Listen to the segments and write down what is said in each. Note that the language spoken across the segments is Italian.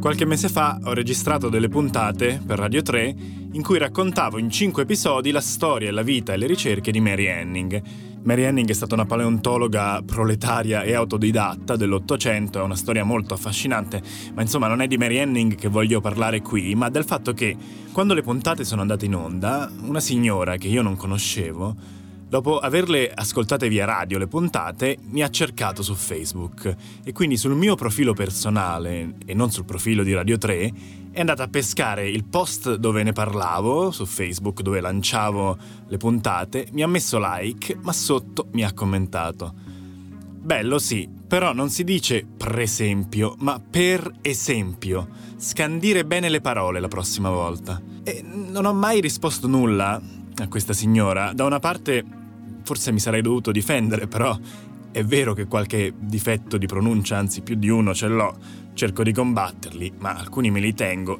Qualche mese fa ho registrato delle puntate per Radio 3 in cui raccontavo in 5 episodi la storia, la vita e le ricerche di Mary Anning. Mary Anning è stata una paleontologa proletaria e autodidatta dell'Ottocento, è una storia molto affascinante, ma insomma non è di Mary Anning che voglio parlare qui, ma del fatto che quando le puntate sono andate in onda, una signora che io non conoscevo, dopo averle ascoltate via radio le puntate, mi ha cercato su Facebook e quindi sul mio profilo personale e non sul profilo di Radio 3 è andata a pescare il post dove ne parlavo su Facebook, dove lanciavo le puntate, mi ha messo like, ma sotto mi ha commentato: bello sì, però non si dice presempio, ma per esempio. Scandire bene le parole la prossima volta. E non ho mai risposto nulla a questa signora. Da una parte forse mi sarei dovuto difendere, però è vero che qualche difetto di pronuncia, anzi più di uno ce l'ho, cerco di combatterli, ma alcuni me li tengo.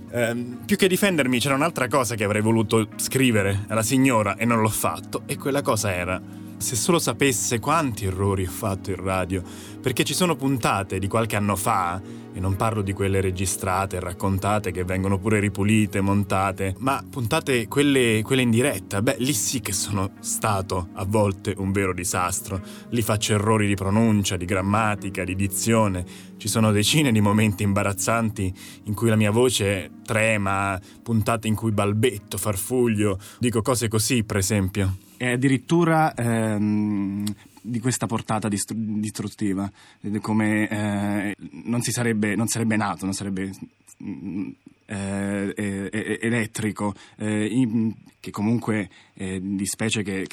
Più che difendermi c'era un'altra cosa che avrei voluto scrivere alla signora e non l'ho fatto, e quella cosa era: se solo sapesse quanti errori ho fatto in radio, perché ci sono puntate di qualche anno fa, e non parlo di quelle registrate, raccontate, che vengono pure ripulite, montate, ma puntate quelle in diretta, beh, lì sì che sono stato a volte un vero disastro. Lì faccio errori di pronuncia, di grammatica, di dizione. Ci sono decine di momenti imbarazzanti in cui la mia voce trema, puntate in cui balbetto, farfuglio, dico cose così, per esempio. E addirittura di questa portata distruttiva, come non sarebbe nato, non sarebbe elettrico, che comunque di specie che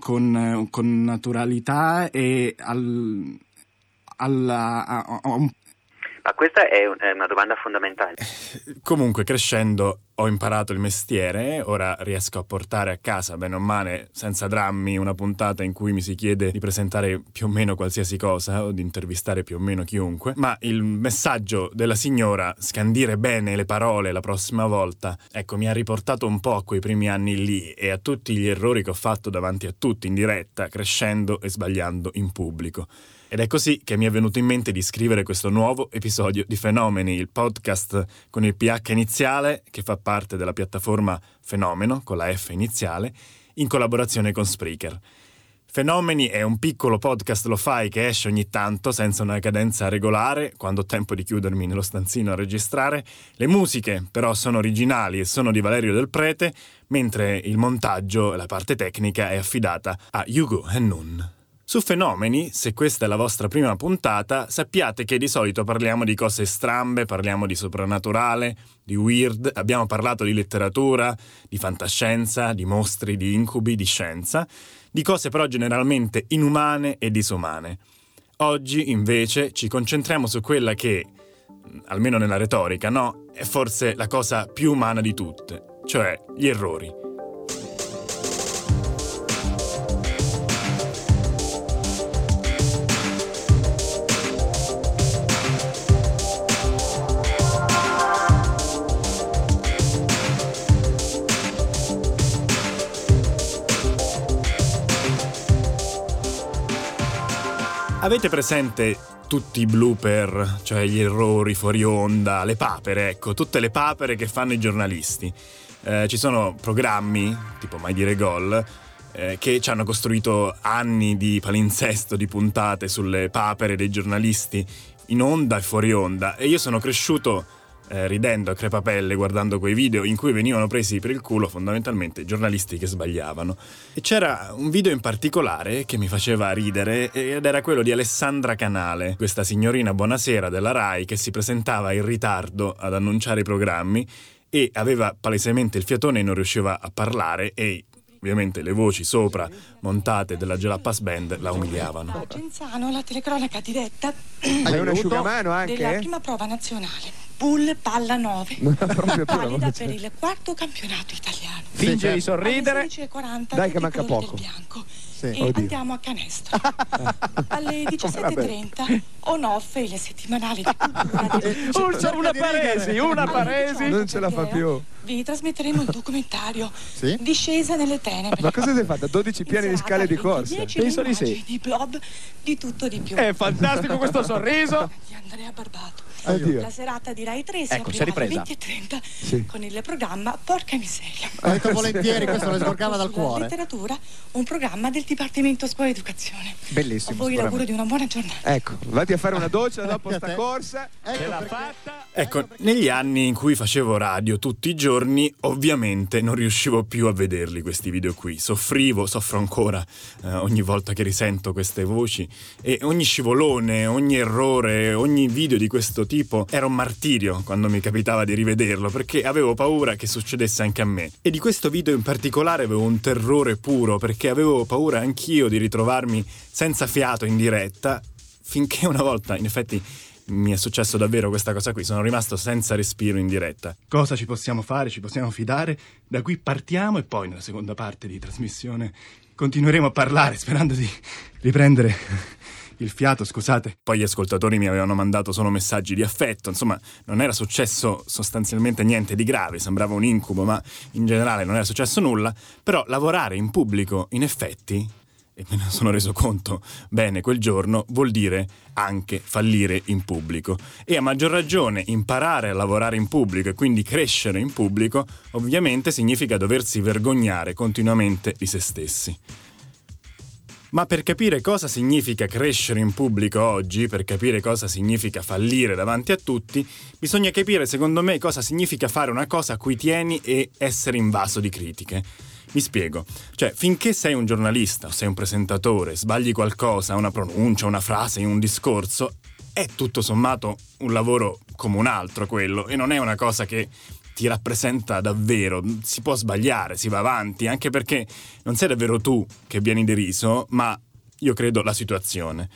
con naturalità e Ma questa è una domanda fondamentale. Comunque, crescendo, ho imparato il mestiere, ora riesco a portare a casa, bene o male, senza drammi, una puntata in cui mi si chiede di presentare più o meno qualsiasi cosa o di intervistare più o meno chiunque, ma il messaggio della signora, scandire bene le parole la prossima volta, ecco, mi ha riportato un po' a quei primi anni lì e a tutti gli errori che ho fatto davanti a tutti in diretta, crescendo e sbagliando in pubblico. Ed è così che mi è venuto in mente di scrivere questo nuovo episodio di Fenomeni, il podcast con il PH iniziale, che fa parte della piattaforma Fenomeno, con la F iniziale, in collaborazione con Spreaker. Fenomeni è un piccolo podcast lo-fi che esce ogni tanto, senza una cadenza regolare, quando ho tempo di chiudermi nello stanzino a registrare. Le musiche però sono originali e sono di Valerio Del Prete, mentre il montaggio e la parte tecnica è affidata a Hugo Hennun. Su Fenomeni, se questa è la vostra prima puntata, sappiate che di solito parliamo di cose strambe, parliamo di soprannaturale, di weird, abbiamo parlato di letteratura, di fantascienza, di mostri, di incubi, di scienza, di cose però generalmente inumane e disumane. Oggi, invece, ci concentriamo su quella che, almeno nella retorica, no, è forse la cosa più umana di tutte, cioè gli errori. Avete presente tutti i blooper, cioè gli errori fuori onda, le papere, ecco, tutte le papere che fanno i giornalisti? Ci sono programmi, tipo Mai Dire Gol, che ci hanno costruito anni di palinsesto, di puntate sulle papere dei giornalisti in onda e fuori onda, e io sono cresciuto ridendo a crepapelle, guardando quei video in cui venivano presi per il culo fondamentalmente giornalisti che sbagliavano. E c'era un video in particolare che mi faceva ridere ed era quello di Alessandra Canale, questa signorina buonasera della Rai che si presentava in ritardo ad annunciare i programmi e aveva palesemente il fiatone e non riusciva a parlare, e ovviamente le voci sopra montate della Gelapas Band la umiliavano. Genzano, la telecronaca diretta è un asciugamano anche della prima prova nazionale pool palla 9 valida per il quarto campionato italiano. Finge di sorridere, dai che manca poco, sì, e andiamo a canestro. Alle 17:30 on-off il settimanale di cultura una paresi non ce la fa più. Vi trasmetteremo il documentario Discesa nelle tenebre. Ma cosa sei fatta? 12 piani di scale di corsa? Penso di sì. Di blob, di tutto di più. È fantastico questo sorriso di Andrea Barbato. Addio. La serata di Rai 3 si aprirà alle 20:30 con il programma Porca Miseria. Ecco, volentieri, questo lo sborgava dal cuore. Letteratura, un programma del Dipartimento Scuola Educazione. Bellissimo. A voi l'auguro di una buona giornata. Ecco, vatti a fare una doccia dopo sta corsa. Ecco, l'ha fatta. Ecco, negli anni in cui facevo radio tutti i giorni, ovviamente non riuscivo più a vederli questi video qui. Soffrivo, soffro ancora ogni volta che risento queste voci, e ogni scivolone, ogni errore, ogni video di questo tipo era un martirio quando mi capitava di rivederlo, perché avevo paura che succedesse anche a me. E di questo video in particolare avevo un terrore puro, perché avevo paura anch'io di ritrovarmi senza fiato in diretta, finché una volta, in effetti, mi è successo davvero questa cosa qui. Sono rimasto senza respiro in diretta. Cosa ci possiamo fare? Ci possiamo fidare? Da qui partiamo e poi nella seconda parte di trasmissione continueremo a parlare, sperando di riprendere il fiato, scusate. Poi gli ascoltatori mi avevano mandato solo messaggi di affetto, insomma non era successo sostanzialmente niente di grave, sembrava un incubo, ma in generale non era successo nulla. Però lavorare in pubblico, in effetti, e me ne sono reso conto bene quel giorno, vuol dire anche fallire in pubblico. E a maggior ragione imparare a lavorare in pubblico e quindi crescere in pubblico ovviamente significa doversi vergognare continuamente di se stessi. Ma per capire cosa significa crescere in pubblico oggi, per capire cosa significa fallire davanti a tutti, bisogna capire, secondo me, cosa significa fare una cosa a cui tieni e essere invaso di critiche. Mi spiego. Cioè, finché sei un giornalista, sei un presentatore, sbagli qualcosa, una pronuncia, una frase, un discorso, è tutto sommato un lavoro come un altro quello, e non è una cosa che ti rappresenta davvero. Si può sbagliare, si va avanti, anche perché non sei davvero tu che vieni deriso, ma io credo la situazione.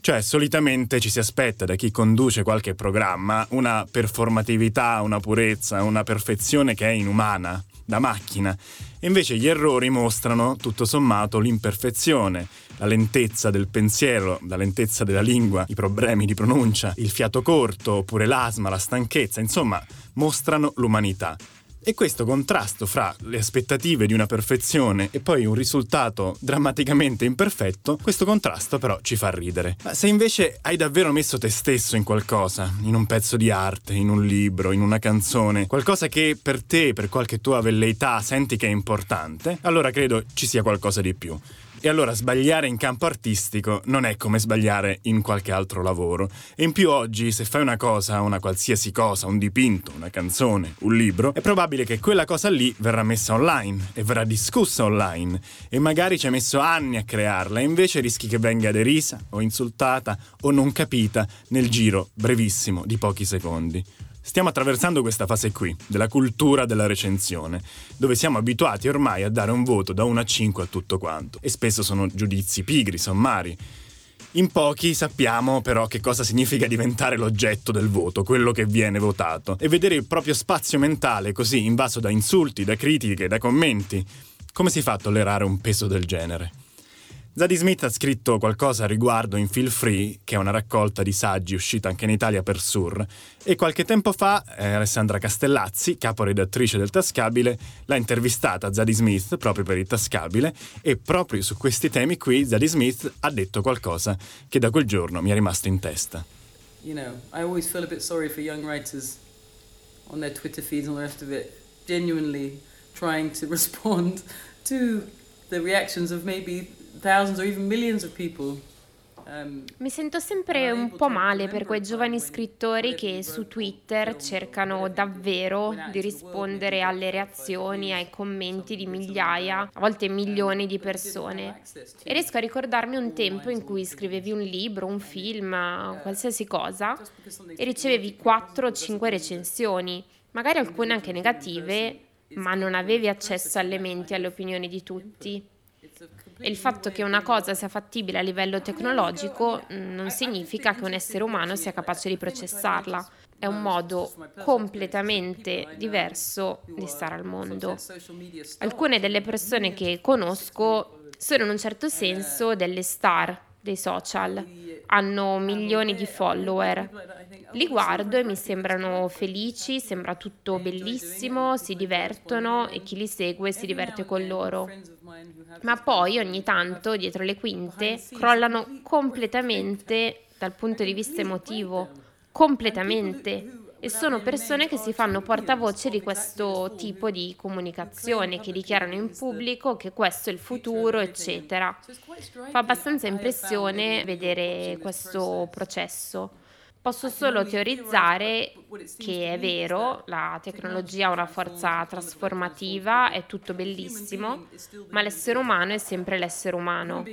Cioè, solitamente ci si aspetta da chi conduce qualche programma una performatività, una purezza, una perfezione che è inumana, da macchina. E invece gli errori mostrano, tutto sommato, l'imperfezione, la lentezza del pensiero, la lentezza della lingua, i problemi di pronuncia, il fiato corto, oppure l'asma, la stanchezza, insomma, mostrano l'umanità. E questo contrasto fra le aspettative di una perfezione e poi un risultato drammaticamente imperfetto, questo contrasto però ci fa ridere. Ma se invece hai davvero messo te stesso in qualcosa, in un pezzo di arte, in un libro, in una canzone, qualcosa che per te, per qualche tua velleità, senti che è importante, allora credo ci sia qualcosa di più. E allora sbagliare in campo artistico non è come sbagliare in qualche altro lavoro. E in più oggi, se fai una cosa, una qualsiasi cosa, un dipinto, una canzone, un libro, è probabile che quella cosa lì verrà messa online e verrà discussa online, e magari ci hai messo anni a crearla, e invece rischi che venga derisa o insultata o non capita nel giro brevissimo di pochi secondi. Stiamo attraversando questa fase qui, della cultura della recensione, dove siamo abituati ormai a dare un voto da 1 a 5 a tutto quanto, e spesso sono giudizi pigri, sommari. In pochi sappiamo però che cosa significa diventare l'oggetto del voto, quello che viene votato, e vedere il proprio spazio mentale così invaso da insulti, da critiche, da commenti. Come si fa a tollerare un peso del genere? Zadie Smith ha scritto qualcosa a riguardo in Feel Free, che è una raccolta di saggi uscita anche in Italia per Sur, e qualche tempo fa Alessandra Castellazzi, caporedattrice del Tascabile, l'ha intervistata Zadie Smith proprio per il Tascabile, e proprio su questi temi qui Zadie Smith ha detto qualcosa che da quel giorno mi è rimasto in testa. You know, I always feel a bit sorry for young writers on their Twitter feeds and the rest of it, genuinely trying to respond to the reactions of maybe thousands or even millions of people. Mi sento sempre un po' male per quei giovani scrittori che su Twitter cercano davvero di rispondere alle reazioni, ai commenti di migliaia, a volte milioni di persone. E riesco a ricordarmi un tempo in cui scrivevi un libro, un film, qualsiasi cosa, e ricevevi 4 o 5 recensioni, magari alcune anche negative, ma non avevi accesso alle menti e alle opinioni di tutti. E il fatto che una cosa sia fattibile a livello tecnologico non significa che un essere umano sia capace di processarla. È un modo completamente diverso di stare al mondo. Alcune delle persone che conosco sono in un certo senso delle star dei social, hanno milioni di follower. Li guardo e mi sembrano felici, sembra tutto bellissimo, si divertono e chi li segue si diverte con loro. Ma poi ogni tanto, dietro le quinte, crollano completamente dal punto di vista emotivo, completamente. E sono persone che si fanno portavoce di questo tipo di comunicazione, che dichiarano in pubblico che questo è il futuro, eccetera. Fa abbastanza impressione vedere questo processo. Posso solo teorizzare che è vero, la tecnologia ha una forza trasformativa, è tutto bellissimo, ma l'essere umano è sempre l'essere umano.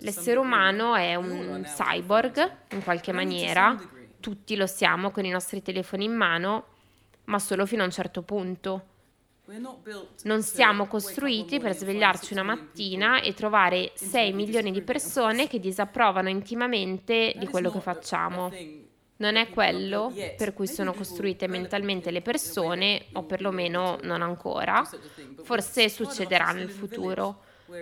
L'essere umano è un cyborg, in qualche maniera, tutti lo siamo con i nostri telefoni in mano, ma solo fino a un certo punto. Non siamo costruiti per svegliarci una mattina e trovare 6 milioni di persone che disapprovano intimamente di quello che facciamo. Non è quello per cui sono costruite mentalmente le persone, o perlomeno non ancora. Forse succederà nel futuro,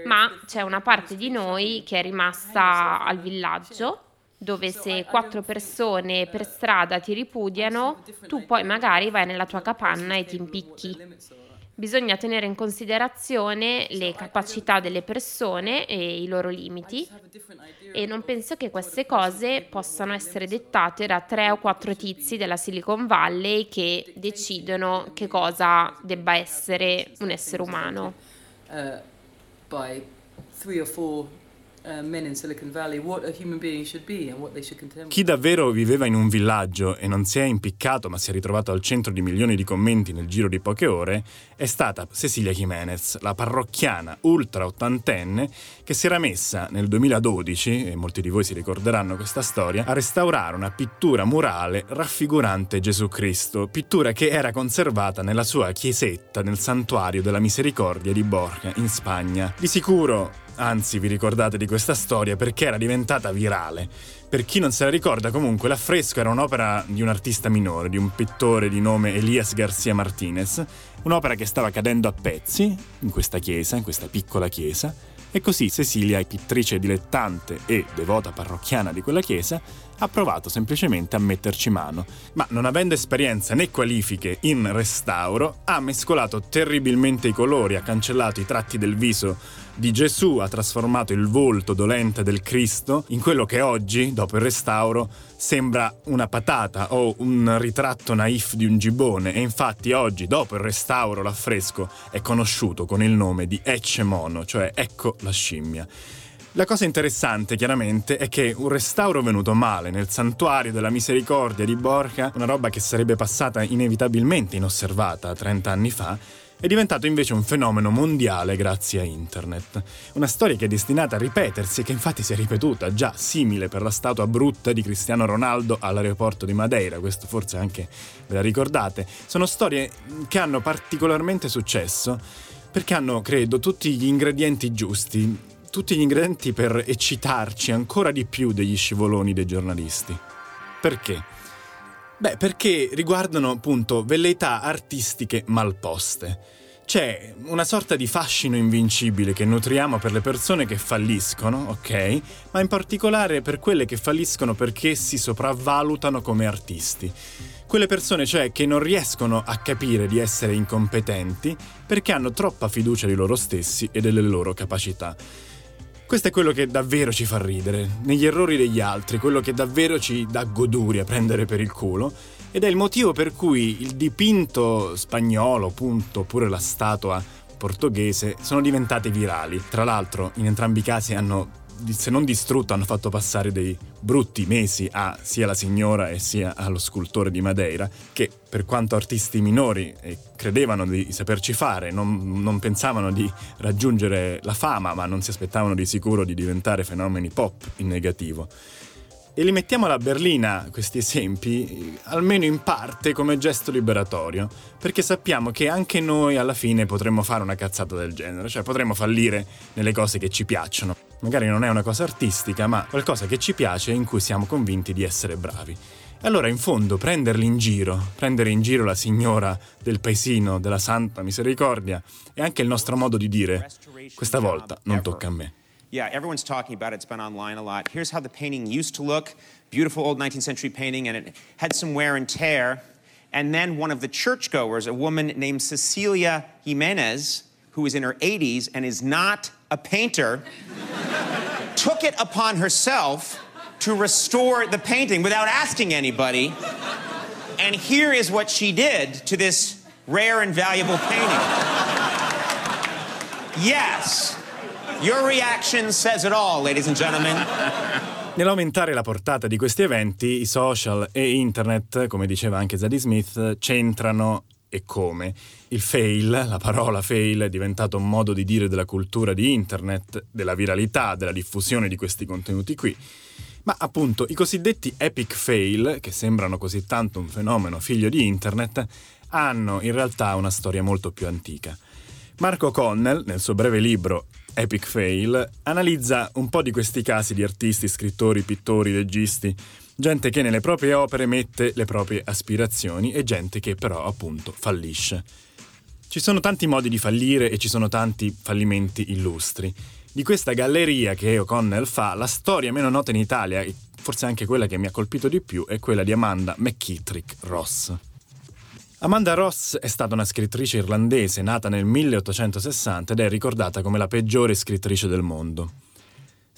ma c'è una parte di noi che è rimasta al villaggio, dove se 4 persone per strada ti ripudiano, tu poi magari vai nella tua capanna e ti impicchi. Bisogna tenere in considerazione le capacità delle persone e i loro limiti, e non penso che queste cose possano essere dettate da 3 o 4 tizi della Silicon Valley che decidono che cosa debba essere un essere umano. Chi davvero viveva in un villaggio e non si è impiccato ma si è ritrovato al centro di milioni di commenti nel giro di poche ore è stata Cecilia Gimenez, la parrocchiana ultra ottantenne che si era messa nel 2012, e molti di voi si ricorderanno questa storia, a restaurare una pittura murale raffigurante Gesù Cristo, pittura che era conservata nella sua chiesetta nel Santuario della Misericordia di Borja, in Spagna. Di sicuro, anzi, vi ricordate di questa storia perché era diventata virale. Per chi non se la ricorda, comunque, l'affresco era un'opera di un artista minore, di un pittore di nome Elías García Martínez, un'opera che stava cadendo a pezzi in questa chiesa, in questa piccola chiesa, e così Cecilia, pittrice dilettante e devota parrocchiana di quella chiesa, ha provato semplicemente a metterci mano, ma non avendo esperienza né qualifiche in restauro, ha mescolato terribilmente i colori, ha cancellato i tratti del viso di Gesù, ha trasformato il volto dolente del Cristo in quello che oggi, dopo il restauro, sembra una patata o un ritratto naif di un gibbone, e infatti oggi, dopo il restauro, l'affresco è conosciuto con il nome di Ecce Mono, cioè ecco la scimmia. La cosa interessante, chiaramente, è che un restauro venuto male nel Santuario della Misericordia di Borja, una roba che sarebbe passata inevitabilmente inosservata 30 anni fa, è diventato invece un fenomeno mondiale grazie a internet. Una storia che è destinata a ripetersi e che infatti si è ripetuta, già simile per la statua brutta di Cristiano Ronaldo all'aeroporto di Madeira, questo forse anche ve la ricordate. Sono storie che hanno particolarmente successo perché hanno, credo, tutti gli ingredienti giusti, tutti gli ingredienti per eccitarci ancora di più degli scivoloni dei giornalisti. Perché? Beh, perché riguardano appunto velleità artistiche malposte. C'è una sorta di fascino invincibile che nutriamo per le persone che falliscono, ok, ma in particolare per quelle che falliscono perché si sopravvalutano come artisti. Quelle persone, cioè, che non riescono a capire di essere incompetenti perché hanno troppa fiducia di loro stessi e delle loro capacità. Questo è quello che davvero ci fa ridere, negli errori degli altri, quello che davvero ci dà goduria, prendere per il culo, ed è il motivo per cui il dipinto spagnolo, appunto, oppure la statua portoghese sono diventate virali. Tra l'altro, in entrambi i casi hanno, se non distrutto, hanno fatto passare dei brutti mesi a sia la signora e sia allo scultore di Madeira, che per quanto artisti minori credevano di saperci fare, non pensavano di raggiungere la fama, ma non si aspettavano di sicuro di diventare fenomeni pop in negativo. E li mettiamo alla berlina, questi esempi, almeno in parte come gesto liberatorio, perché sappiamo che anche noi alla fine potremmo fare una cazzata del genere, cioè potremmo fallire nelle cose che ci piacciono. Magari non è una cosa artistica, ma qualcosa che ci piace e in cui siamo convinti di essere bravi. Allora, in fondo, prenderli in giro, prendere in giro la signora del paesino della Santa Misericordia, è anche il nostro modo di dire: questa volta non tocca a me. Yeah, everyone's talking about it. It's been online a lot. Here's how the painting used to look. Beautiful old 19th century painting, and it had some wear and tear. And then one of the churchgoers, a woman named Cecilia Gimenez, who is in her 80s and is not a painter, took it upon herself to restore the painting without asking anybody. And here is what she did to this rare and valuable painting. Yes, your reaction says it all, ladies and gentlemen. Nell'aumentare la portata di questi eventi, i social e internet, come diceva anche Zadie Smith, c'entrano e come. Il fail, la parola fail, è diventato un modo di dire della cultura di internet, della viralità, della diffusione di questi contenuti qui. Ma appunto, i cosiddetti epic fail, che sembrano così tanto un fenomeno figlio di internet, hanno in realtà una storia molto più antica. Marco Connell, nel suo breve libro Epic Fail, analizza un po' di questi casi di artisti, scrittori, pittori, registi, gente che nelle proprie opere mette le proprie aspirazioni e gente che però appunto fallisce. Ci sono tanti modi di fallire e ci sono tanti fallimenti illustri. Di questa galleria che O'Connell fa, la storia meno nota in Italia, e forse anche quella che mi ha colpito di più, è quella di Amanda McKittrick Ros. Amanda Ros è stata una scrittrice irlandese nata nel 1860 ed è ricordata come la peggiore scrittrice del mondo.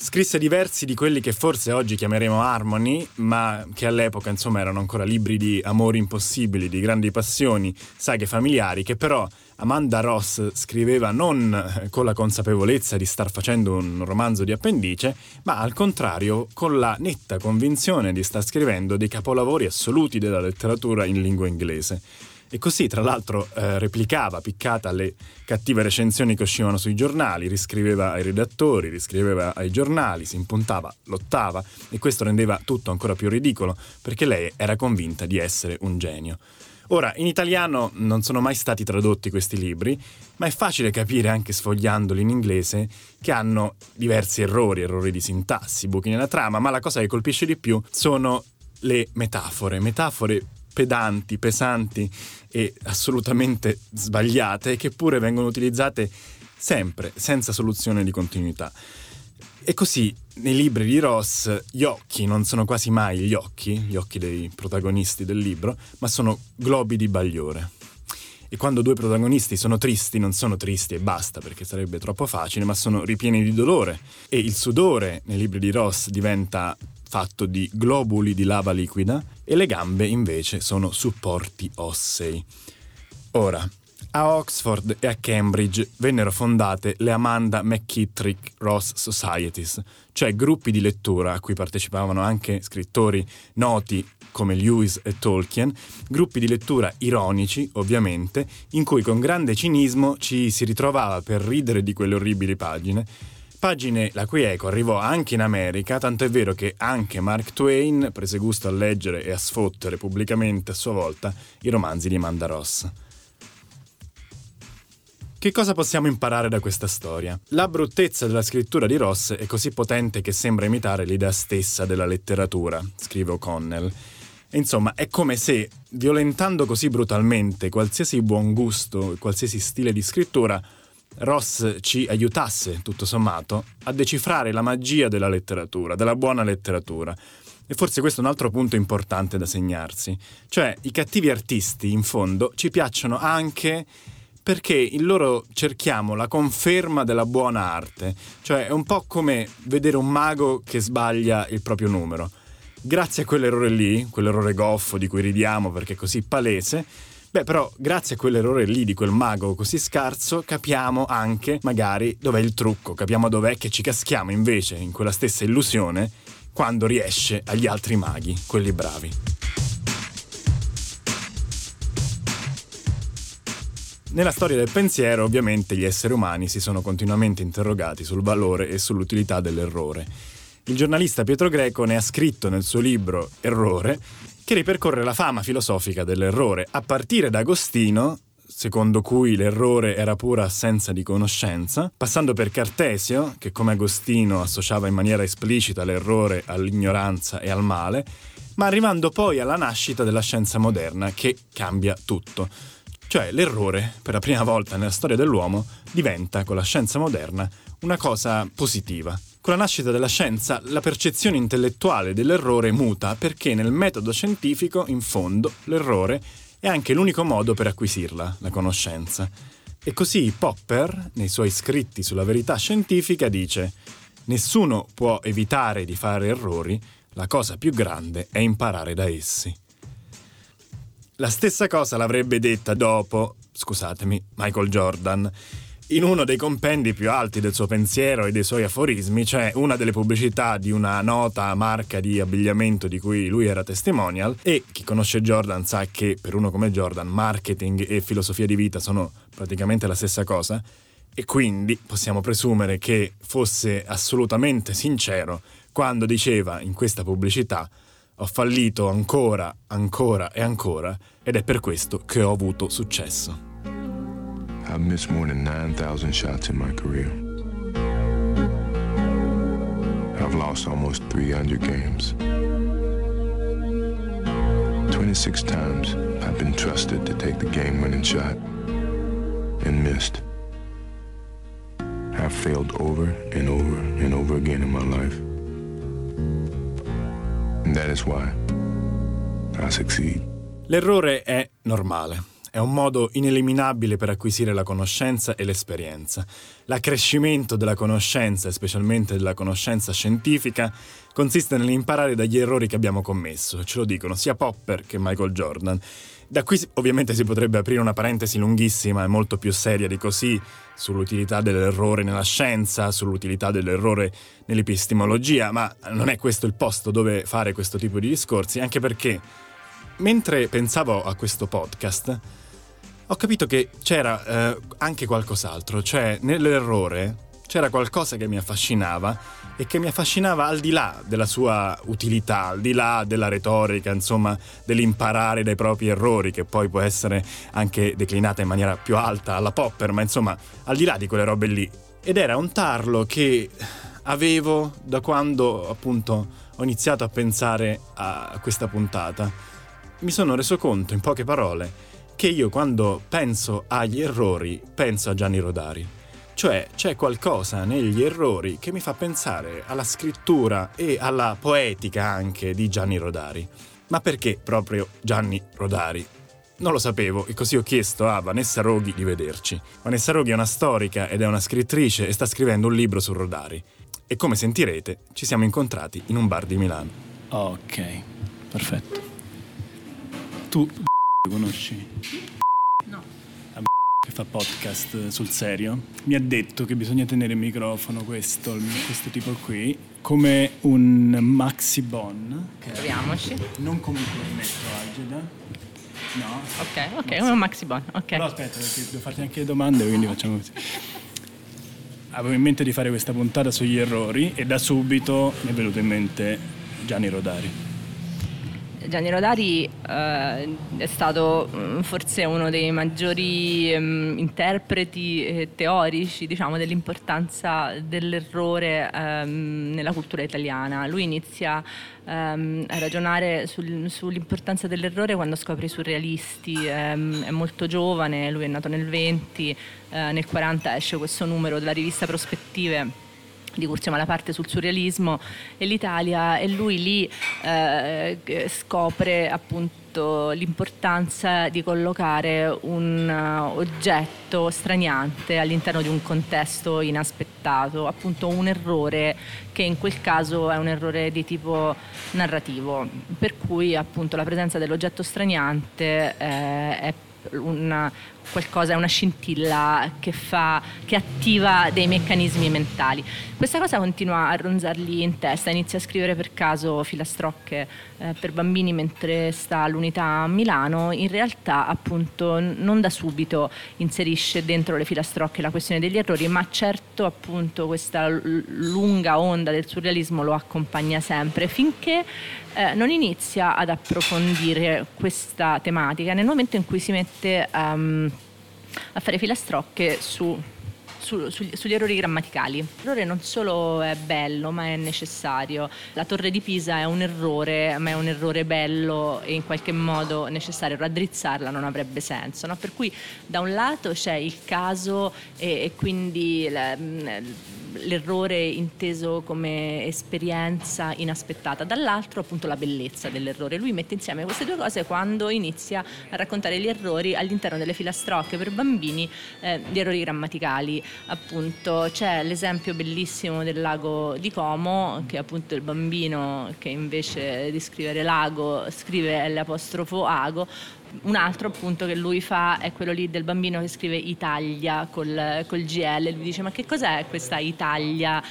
Scrisse diversi di quelli che forse oggi chiameremo Harmony, ma che all'epoca insomma erano ancora libri di amori impossibili, di grandi passioni, saghe familiari, che però Amanda Ros scriveva non con la consapevolezza di star facendo un romanzo di appendice, ma al contrario con la netta convinzione di star scrivendo dei capolavori assoluti della letteratura in lingua inglese. E così, tra l'altro, replicava, piccata alle cattive recensioni che uscivano sui giornali, riscriveva ai redattori, riscriveva ai giornali, si impuntava, lottava, e questo rendeva tutto ancora più ridicolo, perché lei era convinta di essere un genio. Ora, in italiano non sono mai stati tradotti questi libri, ma è facile capire, anche sfogliandoli in inglese, che hanno diversi errori di sintassi, buchi nella trama, ma la cosa che colpisce di più sono le metafore pedanti, pesanti e assolutamente sbagliate, che pure vengono utilizzate sempre, senza soluzione di continuità. E così, nei libri di Ros, gli occhi non sono quasi mai gli occhi dei protagonisti del libro, ma sono globi di bagliore. E quando due protagonisti sono tristi, non sono tristi e basta, perché sarebbe troppo facile, ma sono ripieni di dolore. E il sudore, nei libri di Ros, diventa fatto di globuli di lava liquida e le gambe invece sono supporti ossei. Ora, a Oxford e a Cambridge vennero fondate le Amanda McKittrick Ros Societies, cioè gruppi di lettura a cui partecipavano anche scrittori noti come Lewis e Tolkien, gruppi di lettura ironici, ovviamente, in cui con grande cinismo ci si ritrovava per ridere di quelle orribili pagine la cui eco arrivò anche in America, tanto è vero che anche Mark Twain prese gusto a leggere e a sfottere pubblicamente a sua volta i romanzi di Amanda Ros. Che cosa possiamo imparare da questa storia? La bruttezza della scrittura di Ros è così potente che sembra imitare l'idea stessa della letteratura, scrive O'Connell. Insomma, è come se, violentando così brutalmente qualsiasi buon gusto e qualsiasi stile di scrittura, Ros ci aiutasse, tutto sommato, a decifrare la magia della letteratura, della buona letteratura. E forse questo è un altro punto importante da segnarsi. Cioè, i cattivi artisti, in fondo, ci piacciono anche perché in loro cerchiamo la conferma della buona arte. Cioè, è un po' come vedere un mago che sbaglia il proprio numero. Grazie a quell'errore lì, quell'errore goffo di cui ridiamo perché è così palese, però grazie a quell'errore lì di quel mago così scarso capiamo anche magari dov'è il trucco, capiamo dov'è che ci caschiamo invece in quella stessa illusione quando riesce agli altri maghi, quelli bravi. Nella storia del pensiero ovviamente gli esseri umani si sono continuamente interrogati sul valore e sull'utilità dell'errore. Il giornalista Pietro Greco ne ha scritto nel suo libro Errore, che ripercorre la fama filosofica dell'errore, a partire da Agostino, secondo cui l'errore era pura assenza di conoscenza, passando per Cartesio, che come Agostino associava in maniera esplicita l'errore all'ignoranza e al male, ma arrivando poi alla nascita della scienza moderna, che cambia tutto. Cioè l'errore, per la prima volta nella storia dell'uomo, diventa, con la scienza moderna, una cosa positiva. Con la nascita della scienza, la percezione intellettuale dell'errore muta perché nel metodo scientifico, in fondo, l'errore è anche l'unico modo per acquisirla, la conoscenza. E così Popper, nei suoi scritti sulla verità scientifica, dice: «Nessuno può evitare di fare errori, La cosa più grande è imparare da essi. La stessa cosa l'avrebbe detta dopo, scusatemi, Michael Jordan. In uno dei compendi più alti del suo pensiero e dei suoi aforismi c'è una delle pubblicità di una nota marca di abbigliamento di cui lui era testimonial, e chi conosce Jordan sa che per uno come Jordan marketing e filosofia di vita sono praticamente la stessa cosa, e quindi possiamo presumere che fosse assolutamente sincero quando diceva in questa pubblicità: ho fallito ancora, ancora e ancora, ed è per questo che ho avuto successo. I've missed more than 9,000 shots in my career. I've lost almost 300 games. 26 times I've been trusted to take the game-winning shot and missed. I've failed over and over and over again in my life. And that is why I succeed. L'errore è normale. È un modo ineliminabile per acquisire la conoscenza e l'esperienza. L'accrescimento della conoscenza, e specialmente della conoscenza scientifica, consiste nell'imparare dagli errori che abbiamo commesso. Ce lo dicono sia Popper che Michael Jordan. Da qui ovviamente si potrebbe aprire una parentesi lunghissima e molto più seria di così sull'utilità dell'errore nella scienza, sull'utilità dell'errore nell'epistemologia, ma non è questo il posto dove fare questo tipo di discorsi, anche perché mentre pensavo a questo podcast ho capito che c'era anche qualcos'altro, cioè nell'errore c'era qualcosa che mi affascinava e che mi affascinava al di là della sua utilità, al di là della retorica, insomma, dell'imparare dai propri errori, che poi può essere anche declinata in maniera più alta alla Popper, ma insomma, al di là di quelle robe lì. Ed era un tarlo che avevo da quando appunto ho iniziato a pensare a questa puntata. Mi sono reso conto, in poche parole, che io quando penso agli errori penso a Gianni Rodari. Cioè c'è qualcosa negli errori che mi fa pensare alla scrittura e alla poetica anche di Gianni Rodari. Ma perché proprio Gianni Rodari? Non lo sapevo, e così ho chiesto a Vanessa Roghi di vederci. Vanessa Roghi è una storica ed è una scrittrice e sta scrivendo un libro su Rodari. E come sentirete, ci siamo incontrati in un bar di Milano. Ok, perfetto. Tu conosci? No. La che fa podcast sul serio mi ha detto che bisogna tenere il microfono questo tipo qui come un maxi bon. Proviamoci. Non come un cornetto agida. No. Ok, come un maxi bon. Ok. No, aspetta, perché devo farti anche le domande, quindi facciamo così. Avevo in mente di fare questa puntata sugli errori e da subito mi è venuto in mente Gianni Rodari. Gianni Rodari è stato forse uno dei maggiori interpreti teorici, diciamo, dell'importanza dell'errore nella cultura italiana. Lui inizia a ragionare sull'importanza dell'errore quando scopre i surrealisti. È molto giovane, lui è nato nel 20, nel 40 esce questo numero della rivista Prospettive di Curzio Malaparte sul surrealismo e l'Italia, e lui lì scopre appunto l'importanza di collocare un oggetto straniante all'interno di un contesto inaspettato, appunto un errore che in quel caso è un errore di tipo narrativo, per cui appunto la presenza dell'oggetto straniante è qualcosa, è una scintilla che attiva dei meccanismi mentali. Questa cosa continua a ronzargli in testa, inizia a scrivere per caso filastrocche per bambini mentre sta all'Unità a Milano. In realtà appunto non da subito inserisce dentro le filastrocche la questione degli errori, ma certo appunto questa lunga onda del surrealismo lo accompagna sempre finché non inizia ad approfondire questa tematica nel momento in cui si mette a fare filastrocche sugli errori grammaticali. L'errore non solo è bello, ma è necessario. La Torre di Pisa è un errore, ma è un errore bello e in qualche modo necessario. Raddrizzarla non avrebbe senso, no? Per cui da un lato c'è il caso e quindi l'errore inteso come esperienza inaspettata, dall'altro appunto la bellezza dell'errore. Lui mette insieme queste due cose quando inizia a raccontare gli errori all'interno delle filastrocche per bambini, gli errori grammaticali. Appunto c'è l'esempio bellissimo del lago di Como, che appunto il bambino che invece di scrivere lago scrive l'apostrofo ago. Un altro appunto che lui fa è quello lì del bambino che scrive Italia col GL. Lui dice: ma che cos'è questa Italia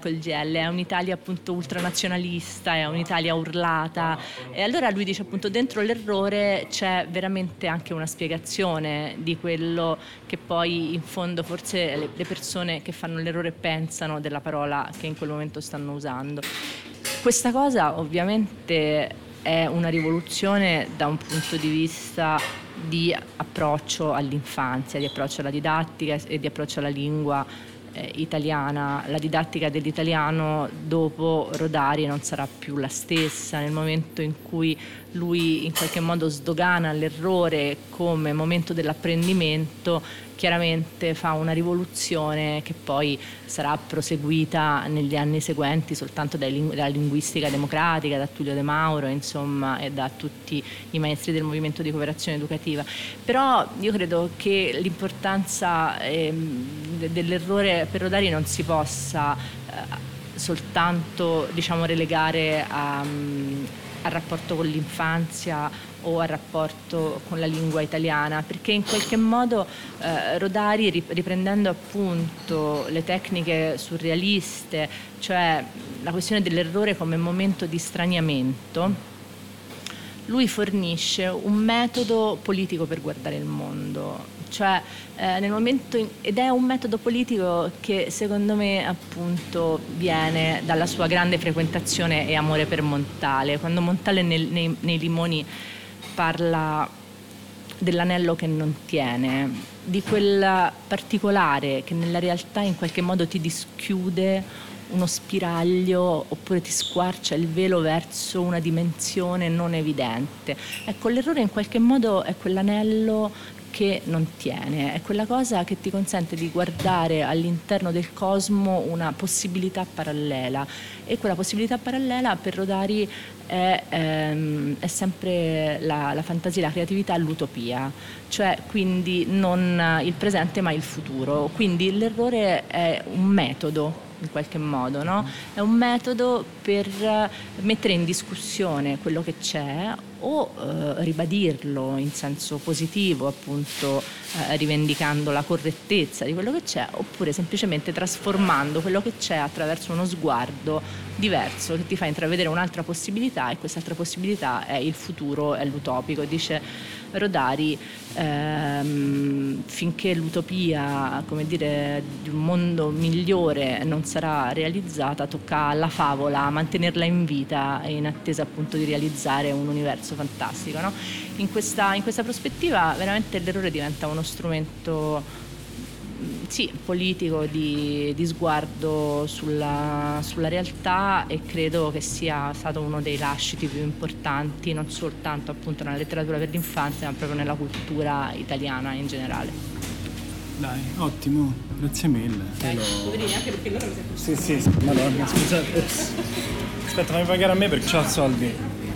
col GL? È un'Italia appunto ultranazionalista, è un'Italia urlata. E allora lui dice appunto dentro l'errore c'è veramente anche una spiegazione di quello che poi in fondo forse le persone che fanno l'errore pensano della parola che in quel momento stanno usando. Questa cosa ovviamente è una rivoluzione da un punto di vista di approccio all'infanzia, di approccio alla didattica e di approccio alla lingua italiana. La didattica dell'italiano dopo Rodari non sarà più la stessa, nel momento in cui lui in qualche modo sdogana l'errore come momento dell'apprendimento, chiaramente fa una rivoluzione che poi sarà proseguita negli anni seguenti soltanto dalla linguistica democratica, da Tullio De Mauro, insomma, e da tutti i maestri del movimento di cooperazione educativa. Però io credo che l'importanza dell'errore per Rodari non si possa soltanto, diciamo, relegare al rapporto con l'infanzia o al rapporto con la lingua italiana, perché in qualche modo Rodari, riprendendo appunto le tecniche surrealiste, cioè la questione dell'errore come momento di straniamento, lui fornisce un metodo politico per guardare il mondo. Cioè nel momento ed è un metodo politico che secondo me appunto viene dalla sua grande frequentazione e amore per Montale. Quando Montale nei Limoni parla dell'anello che non tiene, di quel particolare che nella realtà in qualche modo ti dischiude uno spiraglio oppure ti squarcia il velo verso una dimensione non evidente. Ecco, l'errore in qualche modo è quell'anello che non tiene, è quella cosa che ti consente di guardare all'interno del cosmo una possibilità parallela, e quella possibilità parallela per Rodari è sempre la fantasia, la creatività, l'utopia, cioè quindi non il presente ma il futuro. Quindi l'errore è un metodo in qualche modo, no? È un metodo per mettere in discussione quello che c'è o ribadirlo in senso positivo, appunto rivendicando la correttezza di quello che c'è, oppure semplicemente trasformando quello che c'è attraverso uno sguardo diverso che ti fa intravedere un'altra possibilità, e quest'altra possibilità è il futuro, è l'utopico. Dice Rodari: finché l'utopia, come dire, di un mondo migliore non sarà realizzata, tocca alla favola mantenerla in vita in attesa appunto di realizzare un universo fantastico, no? In questa prospettiva veramente l'errore diventa uno strumento, sì, politico di sguardo sulla realtà, e credo che sia stato uno dei lasciti più importanti non soltanto appunto nella letteratura per l'infanzia ma proprio nella cultura italiana in generale. Dai, ottimo, grazie mille. Poverina, anche perché loro mi si è sì, madonna, scusate. Aspetta, fammi pagare a me perché c'ho soldi.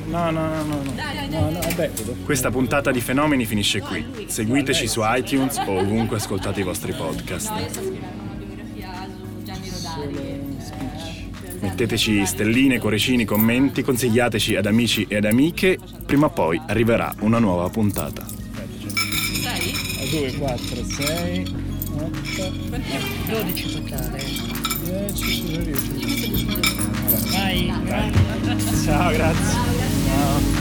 No. Dai. No, vabbè. Questa puntata di Fenomeni finisce qui. Seguiteci su iTunes o ovunque ascoltate i vostri podcast. No, io sto scrivendo una biografia su Gianni Rodari. Metteteci stelline, cuoricini, commenti, consigliateci ad amici e ad amiche. Prima o poi arriverà una nuova puntata. 2, 4, 6, 8, 12 totale. 10, 12. Vai. Ciao, grazie. Ciao.